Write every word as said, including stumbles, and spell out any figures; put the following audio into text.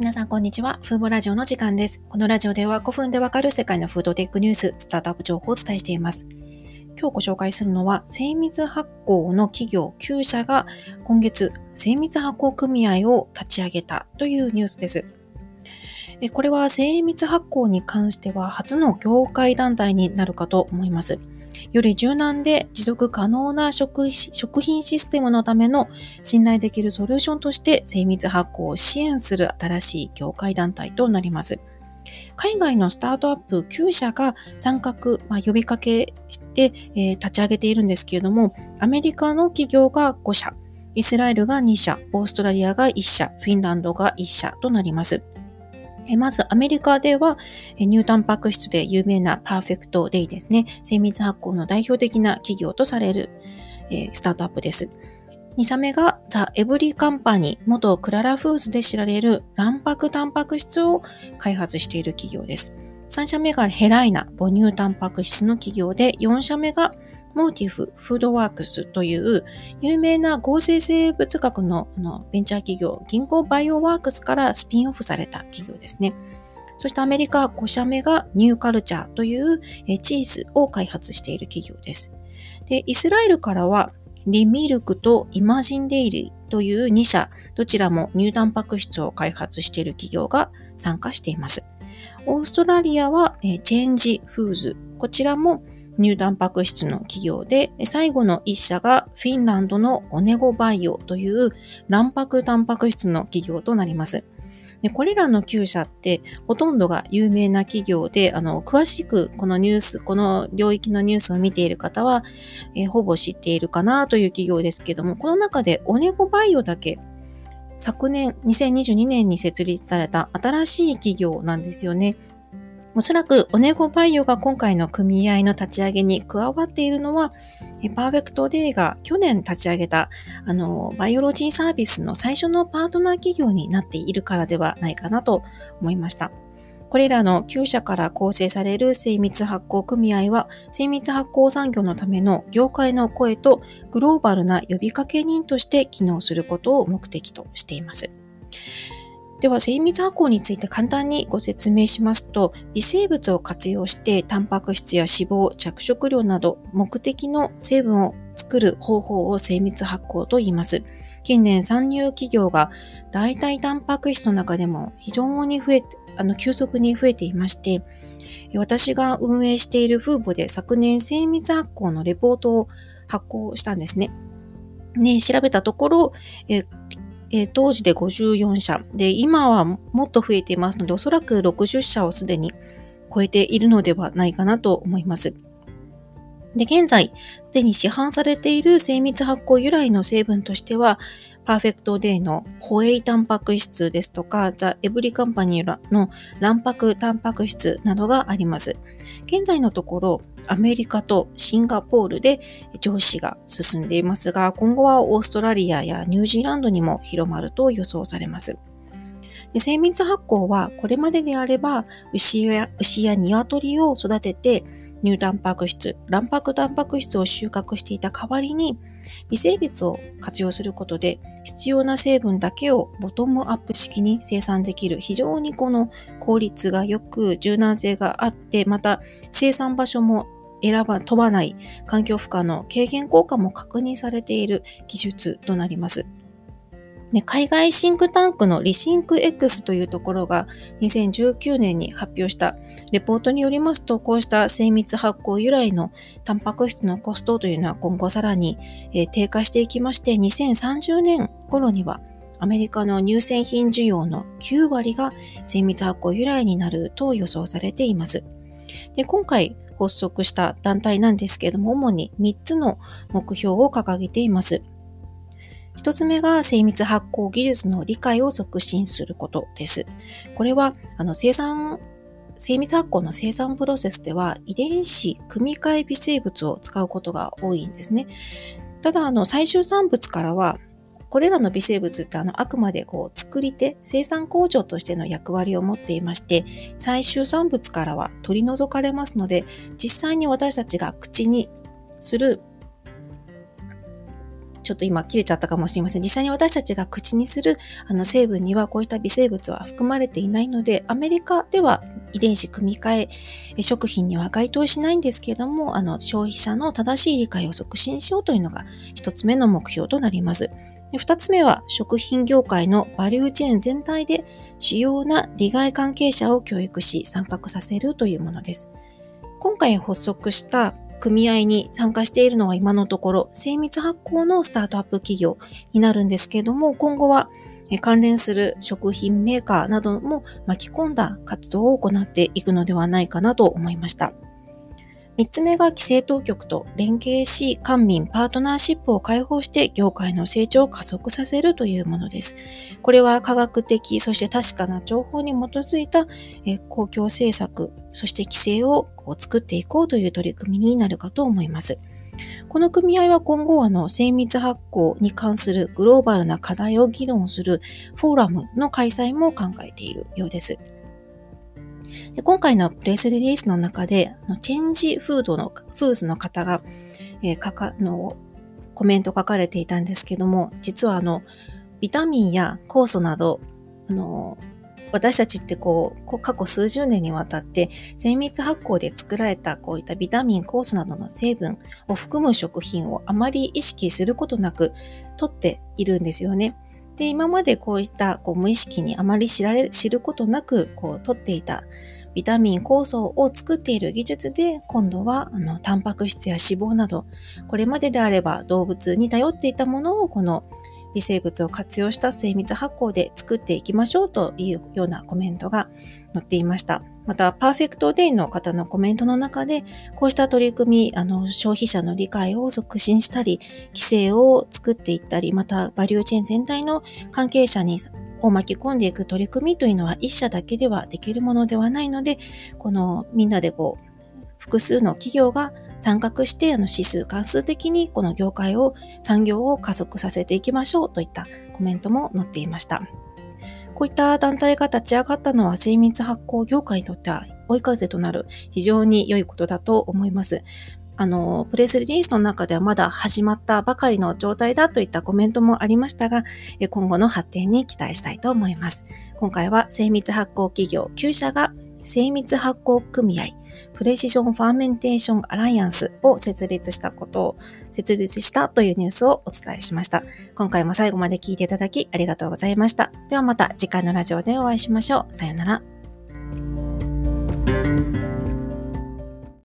皆さんこんにちは。フーボラジオの時間です。このラジオではごふんでわかる世界のフードテックニュース、スタートアップ情報をお伝えしています。今日ご紹介するのは、精密発酵の企業きゅうしゃが今月、精密発酵組合を立ち上げたというニュースです。これは精密発酵に関しては初の業界団体になるかと思います。より柔軟で持続可能な 食, 食品システムのための信頼できるソリューションとして精密発酵を支援する新しい業界団体となります。海外のスタートアップきゅうしゃが参画、まあ、呼びかけして、えー、立ち上げているんですけれども、アメリカの企業がごしゃ、イスラエルがにしゃ、オーストラリアがいっしゃ、フィンランドがいっしゃとなります。まずアメリカでは乳タンパク質で有名なパーフェクトデイですね。精密発酵の代表的な企業とされるスタートアップです。にしゃめがザ・エブリカンパニー、元クララフーズで知られる卵白タンパク質を開発している企業です。さんしゃめがヘライナ、母乳タンパク質の企業で、よんしゃめがモーティフ・フードワークスという有名な合成生物学のベンチャー企業、銀行バイオワークスからスピンオフされた企業ですね。そしてアメリカごしゃめがニューカルチャーというチーズを開発している企業です。で、イスラエルからはリミルクとイマジンデイリーというにしゃ、どちらも乳タンパク質を開発している企業が参加しています。オーストラリアはチェンジフーズ、こちらも乳タンパク質の企業で、最後のいっしゃがフィンランドのオネゴバイオという卵白タンパク質の企業となります。で、これらのきゅうしゃってほとんどが有名な企業で、あの詳しくこのニュース、この領域のニュースを見ている方は、えー、ほぼ知っているかなという企業ですけども、この中でオネゴバイオだけ昨年にせんにじゅうにねんに設立された新しい企業なんですよね。おそらくオネゴバイオが今回の組合の立ち上げに加わっているのは、パーフェクトデイが去年立ち上げたあのバイオロジーサービスの最初のパートナー企業になっているからではないかなと思いました。これらのきゅうしゃから構成される精密発酵組合は、精密発酵産業のための業界の声とグローバルな呼びかけ人として機能することを目的としています。では、精密発酵について簡単にご説明しますと、微生物を活用してタンパク質や脂肪、着色料など目的の成分を作る方法を精密発酵と言います。近年参入企業が代替タンパク質の中でも非常に増えて、あの急速に増えていまして、私が運営しているフーボで昨年精密発酵のレポートを発行したんですね。ね、調べたところ、ええー、当時でごじゅうよんしゃで、今はもっと増えていますので、おそらくろくじゅっしゃをすでに超えているのではないかなと思います。で、現在すでに市販されている精密発酵由来の成分としては、パーフェクトデイのホエイタンパク質ですとか、ザ・エブリカンパニーの卵白タンパク質などがあります。現在のところアメリカとシンガポールで上市が進んでいますが、今後はオーストラリアやニュージーランドにも広まると予想されます。で、精密発酵はこれまでであれば牛や、牛や鶏を育てて乳タンパク質、卵白タンパク質を収穫していた代わりに、微生物を活用することで必要な成分だけをボトムアップ式に生産できる、非常にこの効率がよく柔軟性があって、また生産場所も選ば飛ばない環境負荷の軽減効果も確認されている技術となります。で、海外シンクタンクのリシンク X というところがにせんじゅうきゅうねんに発表したレポートによりますと、こうした精密発酵由来のタンパク質のコストというのは今後さらに低下していきまして、にせんさんじゅうねん頃にはアメリカの乳製品需要のきゅうわりが精密発酵由来になると予想されています。で、今回発足した団体なんですけれども、主にみっつの目標を掲げています。ひとつめが精密発酵技術の理解を促進することです。これはあの生産、精密発酵の生産プロセスでは遺伝子組み換え微生物を使うことが多いんですね。ただ、あの最終産物からはこれらの微生物って、あの、あくまでこう、作り手、生産工場としての役割を持っていまして、最終産物からは取り除かれますので、実際に私たちが口にするちょっと今切れちゃったかもしれません。実際に私たちが口にするあの成分にはこういった微生物は含まれていないので、アメリカでは遺伝子組み換え食品には該当しないんですけれども、あの消費者の正しい理解を促進しようというのが一つ目の目標となります。で、二つ目は食品業界のバリューチェーン全体で主要な利害関係者を教育し参画させるというものです。今回発足した組合に参加しているのは今のところ精密発酵のスタートアップ企業になるんですけれども、今後は関連する食品メーカーなども巻き込んだ活動を行っていくのではないかなと思いました。みっつめが規制当局と連携し、官民パートナーシップを開放して業界の成長を加速させるというものです。これは科学的、そして確かな情報に基づいた公共政策、そして規制を作っていこうという取り組みになるかと思います。この組合は今後あの精密発酵に関するグローバルな課題を議論するフォーラムの開催も考えているようです。で、今回のプレスリリースの中で、チェンジフードの、フーズの方が、えー、かかのコメント書かれていたんですけども、実はあの、ビタミンや酵素など、あの、私たちってこう、過去数十年にわたって、精密発酵で作られたこういったビタミン、酵素などの成分を含む食品をあまり意識することなく取っているんですよね。で、今までこういったこう無意識にあまり知られ、知ることなくこう取っていたビタミン、酵素を作っている技術で、今度はあのタンパク質や脂肪など、これまでであれば動物に頼っていたものをこの微生物を活用した精密発酵で作っていきましょうというようなコメントが載っていました。また、パーフェクトデイの方のコメントの中で、こうした取り組み、あの、消費者の理解を促進したり、規制を作っていったり、また、バリューチェーン全体の関係者にを巻き込んでいく取り組みというのは、一社だけではできるものではないので、この、みんなでこう、複数の企業が参画して、あの、指数関数的に、この業界を、産業を加速させていきましょうといったコメントも載っていました。こういった団体が立ち上がったのは精密発酵業界にとっては追い風となる非常に良いことだと思います。あの、プレスリリースの中ではまだ始まったばかりの状態だといったコメントもありましたが、今後の発展に期待したいと思います。今回は精密発酵企業きゅうしゃが精密発酵組合プレシジョンファーメンテーションアライアンスを設立したことを設立したというニュースをお伝えしました。今回も最後まで聞いていただきありがとうございました。ではまた次回のラジオでお会いしましょう。さようなら。